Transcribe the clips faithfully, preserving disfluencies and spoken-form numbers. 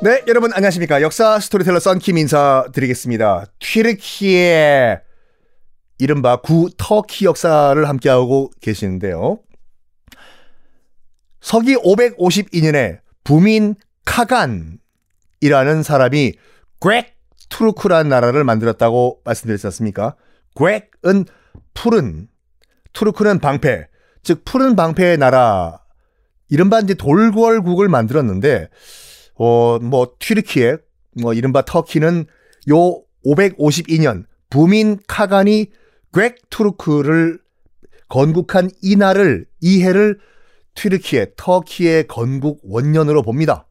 네, 여러분 안녕하십니까. 역사 스토리텔러 썬킴 인사드리겠습니다. 튀르키예, 이른바 구터키 역사를 함께하고 계시는데요. 서기 오백오십이 년에 부민 카간이라는 사람이 그렉 투르크라는 나라를 만들었다고 말씀드렸지 않습니까? 그렉은 푸른, 투르크는 방패, 즉 푸른 방패의 나라, 이른바 이제 돌궐국을 만들었는데 어, 뭐 튀르키예, 뭐 이른바 터키는 요 오백오십이 년 부민 카간이 그렉 투르크를 건국한 이 날을, 이 해를 튀르키예, 터키의 건국 원년으로 봅니다.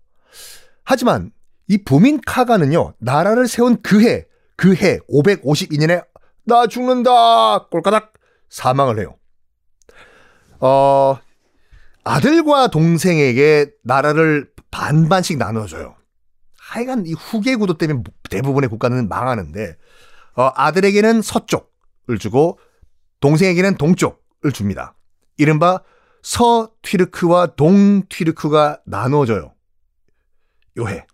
하지만 이 부민 카간은요, 나라를 세운 그 해, 그 해 오백오십이 년에 나 죽는다 꼴까닥 사망을 해요. 어, 아들과 동생에게 나라를 반반씩 나눠줘요. 하여간 이 후계 구도 때문에 대부분의 국가는 망하는데 어, 아들에게는 서쪽을 주고 동생에게는 동쪽을 줍니다. 이른바 서 튀르크와 동 튀르크가 나눠져요. 요해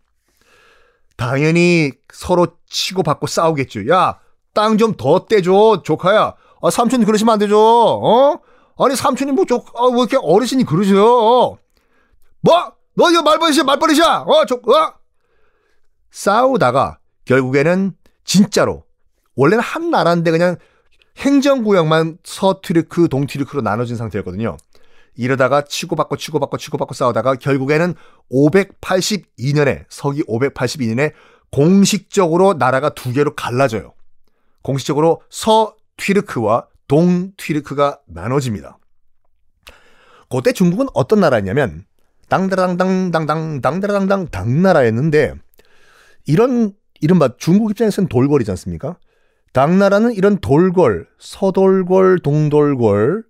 당연히 서로 치고받고 싸우겠죠. 야, 땅 좀 더 떼줘 조카야. 아, 삼촌이 그러시면 안 되죠. 어? 아니 삼촌이 뭐 조, 아, 왜 이렇게 어르신이 그러세요. 뭐? 너 이거 말버릇이야, 말버릇이야. 어, 저, 어? 싸우다가 결국에는 진짜로 원래는 한 나라인데 그냥 행정구역만 서 튀르크, 동 튀르크로 나눠진 상태였거든요. 이러다가 치고받고 치고받고 치고받고 싸우다가 결국에는 오백팔십이 년에, 서기 오백팔십이 년에 공식적으로 나라가 두 개로 갈라져요. 공식적으로 서 튀르크와 동 튀르크가 나눠집니다. 그때 중국은 어떤 나라였냐면 당다당당당당 당다당당 당나라였는데, 이런 이른바 중국 입장에서는 돌궐이지 않습니까? 당나라는 이런 돌궐, 서돌궐, 동돌궐,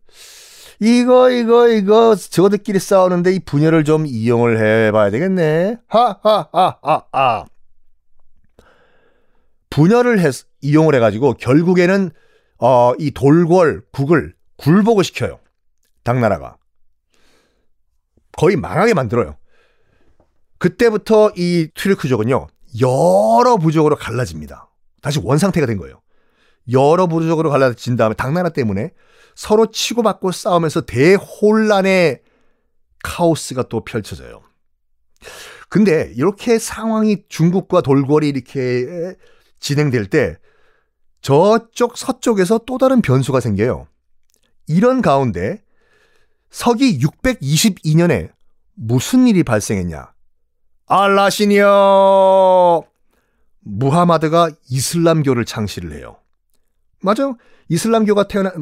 이거 이거 이거 저것들끼리 싸우는데 이 분열을 좀 이용을 해봐야 되겠네. 하하하하하. 분열을 해, 이용을 해가지고 결국에는 어, 이 돌궐 국을 굴복을 시켜요. 당나라가 거의 망하게 만들어요. 그때부터 이 튀르크족은요, 여러 부족으로 갈라집니다. 다시 원상태가 된 거예요. 여러 부족으로 갈라진 다음에 당나라 때문에 서로 치고받고 싸우면서 대혼란의 카오스가 또 펼쳐져요. 근데 이렇게 상황이 중국과 돌궐이 이렇게 진행될 때 저쪽 서쪽에서 또 다른 변수가 생겨요. 이런 가운데 서기 육백이십이 년에 무슨 일이 발생했냐? 알라시니어! 무하마드가 이슬람교를 창시를 해요. 맞아요. 이슬람교가 태어나,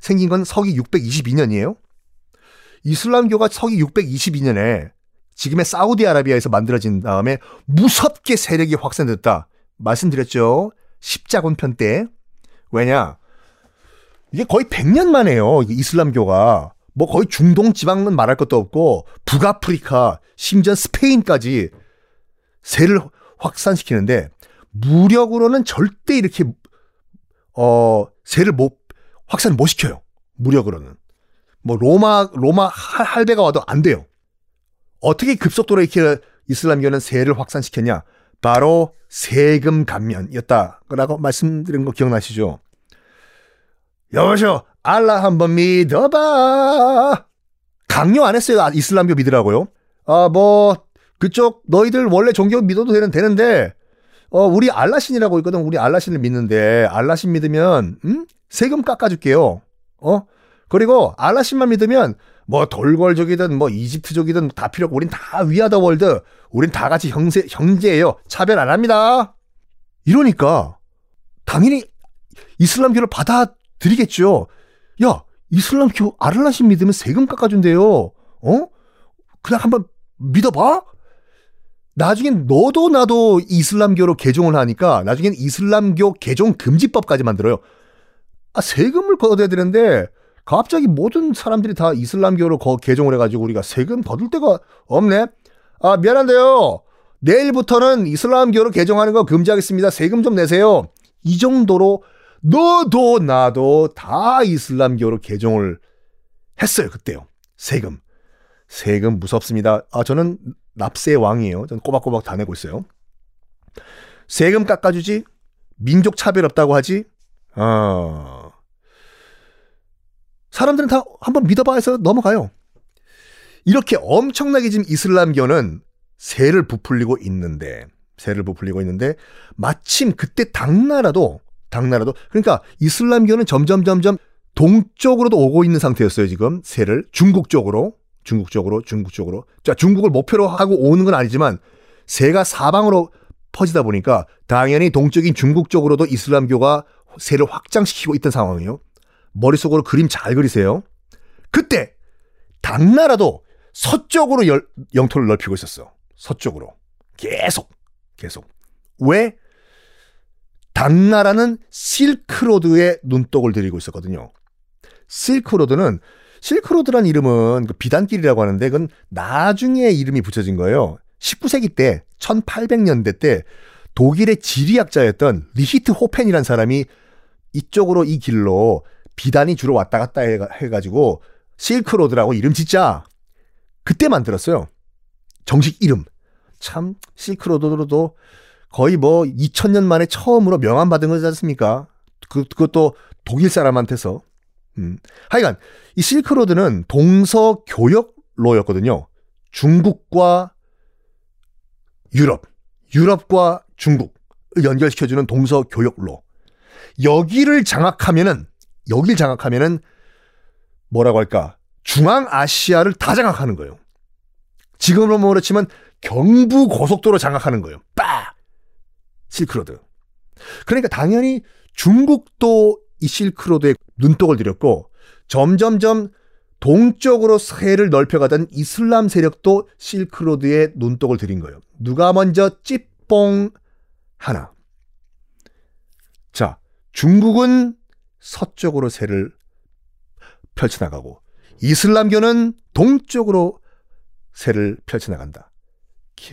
생긴 건 서기 육백이십이 년이에요. 이슬람교가 서기 육백이십이 년에 지금의 사우디아라비아에서 만들어진 다음에 무섭게 세력이 확산됐다. 말씀드렸죠. 십자군편 때. 왜냐? 이게 거의 백 년 만에요. 이슬람교가. 뭐 거의 중동 지방은 말할 것도 없고 북아프리카, 심지어 스페인까지 세를 확산시키는데 무력으로는 절대 이렇게 어 세를 못 확산 못 시켜요. 무력으로는. 뭐 로마 로마 할배가 와도 안 돼요. 어떻게 급속도로 이렇게 이슬람교는 세를 확산시켰냐? 바로 세금 감면이었다라고 말씀드린 거 기억나시죠? 여보세요. 알라 한번 믿어봐. 강요 안 했어요. 이슬람교 믿으라고요. 아, 뭐 그쪽 너희들 원래 종교 믿어도 되는, 되는데 어, 우리 알라신이라고 있거든. 우리 알라신을 믿는데 알라신 믿으면 음? 세금 깎아줄게요. 어? 그리고 알라신만 믿으면 뭐 돌궐족이든 뭐 이집트족이든 다 필요 없고 우린 다 위아더월드, 우린 다 같이 형제, 형제예요. 차별 안 합니다. 이러니까 당연히 이슬람교를 받아들이겠죠. 야, 이슬람교 알라신 믿으면 세금 깎아준대요. 어? 그냥 한번 믿어봐? 나중엔 너도 나도 이슬람교로 개종을 하니까 나중엔 이슬람교 개종금지법까지 만들어요. 아, 세금을 걷어야 되는데 갑자기 모든 사람들이 다 이슬람교로 거, 개종을 해가지고 우리가 세금 거둘 데가 없네? 아, 미안한데요. 내일부터는 이슬람교로 개종하는 거 금지하겠습니다. 세금 좀 내세요. 이 정도로 너도 나도 다 이슬람교로 개종을 했어요. 그때요. 세금. 세금 무섭습니다. 아, 저는 납세의 왕이에요. 저는 꼬박꼬박 다 내고 있어요. 세금 깎아주지, 민족 차별 없다고 하지. 어. 사람들은 다 한번 믿어봐 해서 넘어가요. 이렇게 엄청나게 지금 이슬람교는 세를 부풀리고 있는데, 세를 부풀리고 있는데 마침 그때 당나라도 당나라도 그러니까 이슬람교는 점점 점점 동쪽으로도 오고 있는 상태였어요. 지금 세를 중국 쪽으로 중국 쪽으로 중국 쪽으로 자 중국을 목표로 하고 오는 건 아니지만 세가 사방으로 퍼지다 보니까 당연히 동쪽인 중국 쪽으로도 이슬람교가 세를 확장시키고 있던 상황이에요. 머릿속으로 그림 잘 그리세요. 그때 당나라도 서쪽으로 열, 영토를 넓히고 있었어. 서쪽으로. 계속. 계속. 왜? 당나라는 실크로드에 눈독을 들이고 있었거든요. 실크로드는 실크로드란 이름은 그 비단길이라고 하는데 그건 나중에 이름이 붙여진 거예요. 십구 세기 때 천팔백 년대 때 독일의 지리학자였던 리히트 호펜이라는 사람이 이쪽으로 이 길로 비단이 주로 왔다 갔다 해가지고 실크로드라고 이름 짓자. 그때 만들었어요. 정식 이름. 참 실크로드로도 거의 뭐 이천 년 만에 처음으로 명함받은 거지 않습니까? 그, 그것도 독일 사람한테서. 음. 하여간 이 실크로드는 동서 교역로였거든요. 중국과 유럽, 유럽과 중국을 연결시켜주는 동서 교역로. 여기를 장악하면은, 여기를 장악하면은 뭐라고 할까? 중앙아시아를 다 장악하는 거예요. 지금으로 그렇지만 경부 고속도로 장악하는 거예요. 빡! 실크로드. 그러니까 당연히 중국도 이 실크로드에 눈독을 들였고 점점점 동쪽으로 세를 넓혀가던 이슬람 세력도 실크로드에 눈독을 들인 거예요. 누가 먼저 찌뽕 하나. 자, 중국은 서쪽으로 세를 펼쳐나가고 이슬람교는 동쪽으로 세를 펼쳐나간다.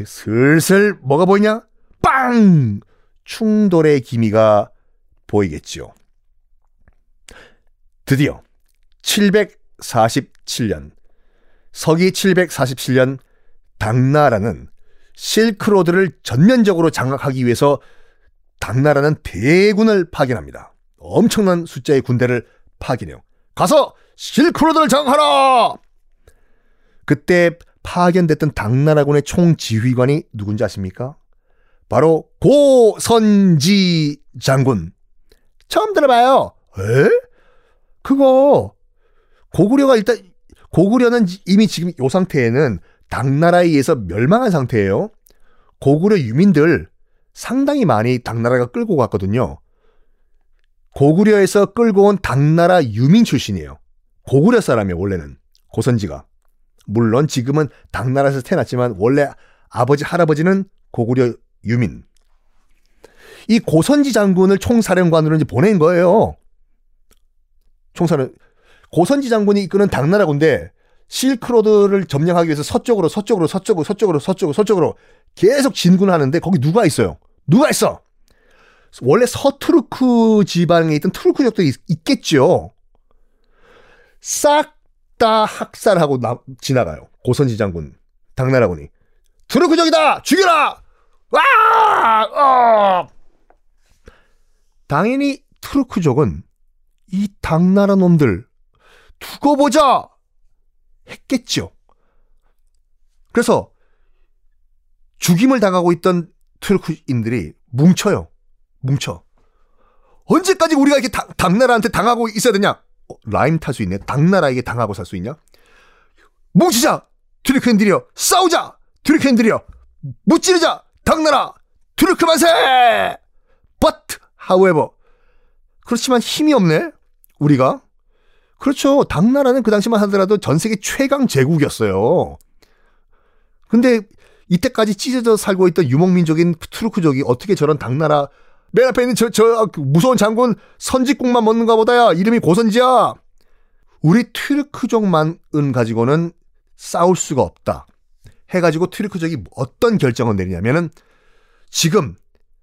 슬슬 뭐가 보이냐? 빵! 충돌의 기미가 보이겠지요. 드디어 칠백사십칠 년, 서기 칠백사십칠 년 당나라는 실크로드를 전면적으로 장악하기 위해서 당나라는 대군을 파견합니다. 엄청난 숫자의 군대를 파견해요. 가서 실크로드를 장악하라! 그때 파견됐던 당나라군의 총지휘관이 누군지 아십니까? 바로 고선지 장군. 처음 들어봐요. 에? 그거 고구려가 일단 고구려는 이미 지금 이 상태에는 당나라에 의해서 멸망한 상태예요. 고구려 유민들 상당히 많이 당나라가 끌고 갔거든요. 고구려에서 끌고 온 당나라 유민 출신이에요. 고구려 사람이에요. 원래는 고선지가. 물론 지금은 당나라에서 태어났지만 원래 아버지 할아버지는 고구려 유민. 이 고선지 장군을 총사령관으로 이제 보낸 거예요. 총사령 고선지 장군이 이끄는 당나라 군대 실크로드를 점령하기 위해서 서쪽으로 서쪽으로 서쪽으로 서쪽으로 서쪽으로 서쪽으로 계속 진군하는데 거기 누가 있어요? 누가 있어? 원래 서 튀르크 지방에 있던 튀르크족도 있겠죠. 싹 다 학살하고 나, 지나가요. 고선지 장군, 당나라군이 튀르크족이다! 죽여라! 와! 어! 당연히 튀르크족은 이 당나라 놈들 두고 보자 했겠죠. 그래서 죽임을 당하고 있던 튀르크인들이 뭉쳐요. 뭉쳐. 언제까지 우리가 이렇게 당, 당나라한테 당하고 있어야 되냐? 어, 라임 탈 수 있네. 당나라에게 당하고 살 수 있냐? 뭉치자! 튀르크인들이여! 싸우자! 튀르크인들이여! 무찌르자! 당나라! 튀르크 만세! But, however. 그렇지만 힘이 없네? 우리가? 그렇죠. 당나라는 그 당시만 하더라도 전 세계 최강 제국이었어요. 근데 이때까지 찢어져 살고 있던 유목민족인 튀르크족이 어떻게 저런 당나라 맨 앞에 있는 저, 저 무서운 장군 선지국만 먹는가 보다야. 이름이 고선지야. 우리 튀르크족만은 가지고는 싸울 수가 없다. 해가지고 튀르크족이 어떤 결정을 내리냐면은 지금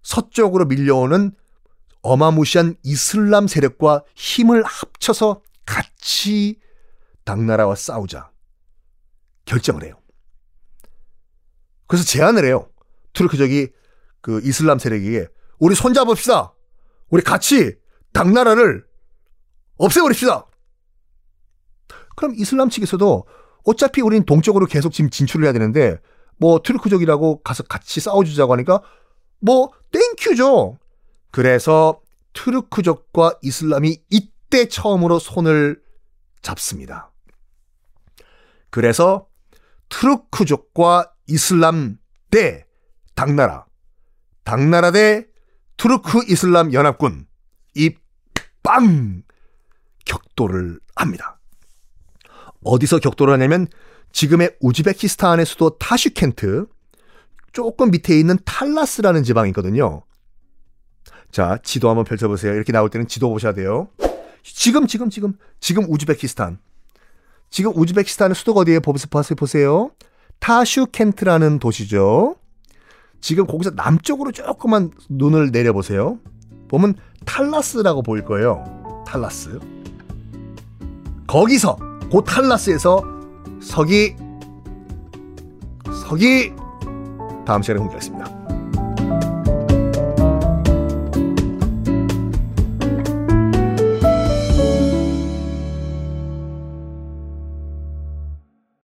서쪽으로 밀려오는 어마무시한 이슬람 세력과 힘을 합쳐서 같이 당나라와 싸우자 결정을 해요. 그래서 제안을 해요. 투르크족이 그 이슬람 세력에게 우리 손잡읍시다. 우리 같이 당나라를 없애버립시다. 그럼 이슬람 측에서도 어차피 우린 동쪽으로 계속 지금 진출을 해야 되는데 뭐 투르크족이라고 가서 같이 싸워주자고 하니까 뭐 땡큐죠. 그래서 투르크족과 이슬람이 이때 처음으로 손을 잡습니다. 그래서 투르크족과 이슬람 대 당나라, 당나라 대 투르크 이슬람 연합군 이 빵 격돌을 합니다. 어디서 격돌을 하냐면 지금의 우즈베키스탄의 수도 타슈켄트 조금 밑에 있는 탈라스라는 지방이 있거든요. 자, 지도 한번 펼쳐보세요. 이렇게 나올 때는 지도 보셔야 돼요. 지금 지금 지금 지금 우즈베키스탄 지금 우즈베키스탄의 수도가 어디에 보세요. 타슈켄트라는 도시죠. 지금 거기서 남쪽으로 조금만 눈을 내려보세요. 보면 탈라스라고 보일 거예요. 탈라스. 거기서 그 탈라스에서 서기 서기 다음 시간에 공개하겠습니다.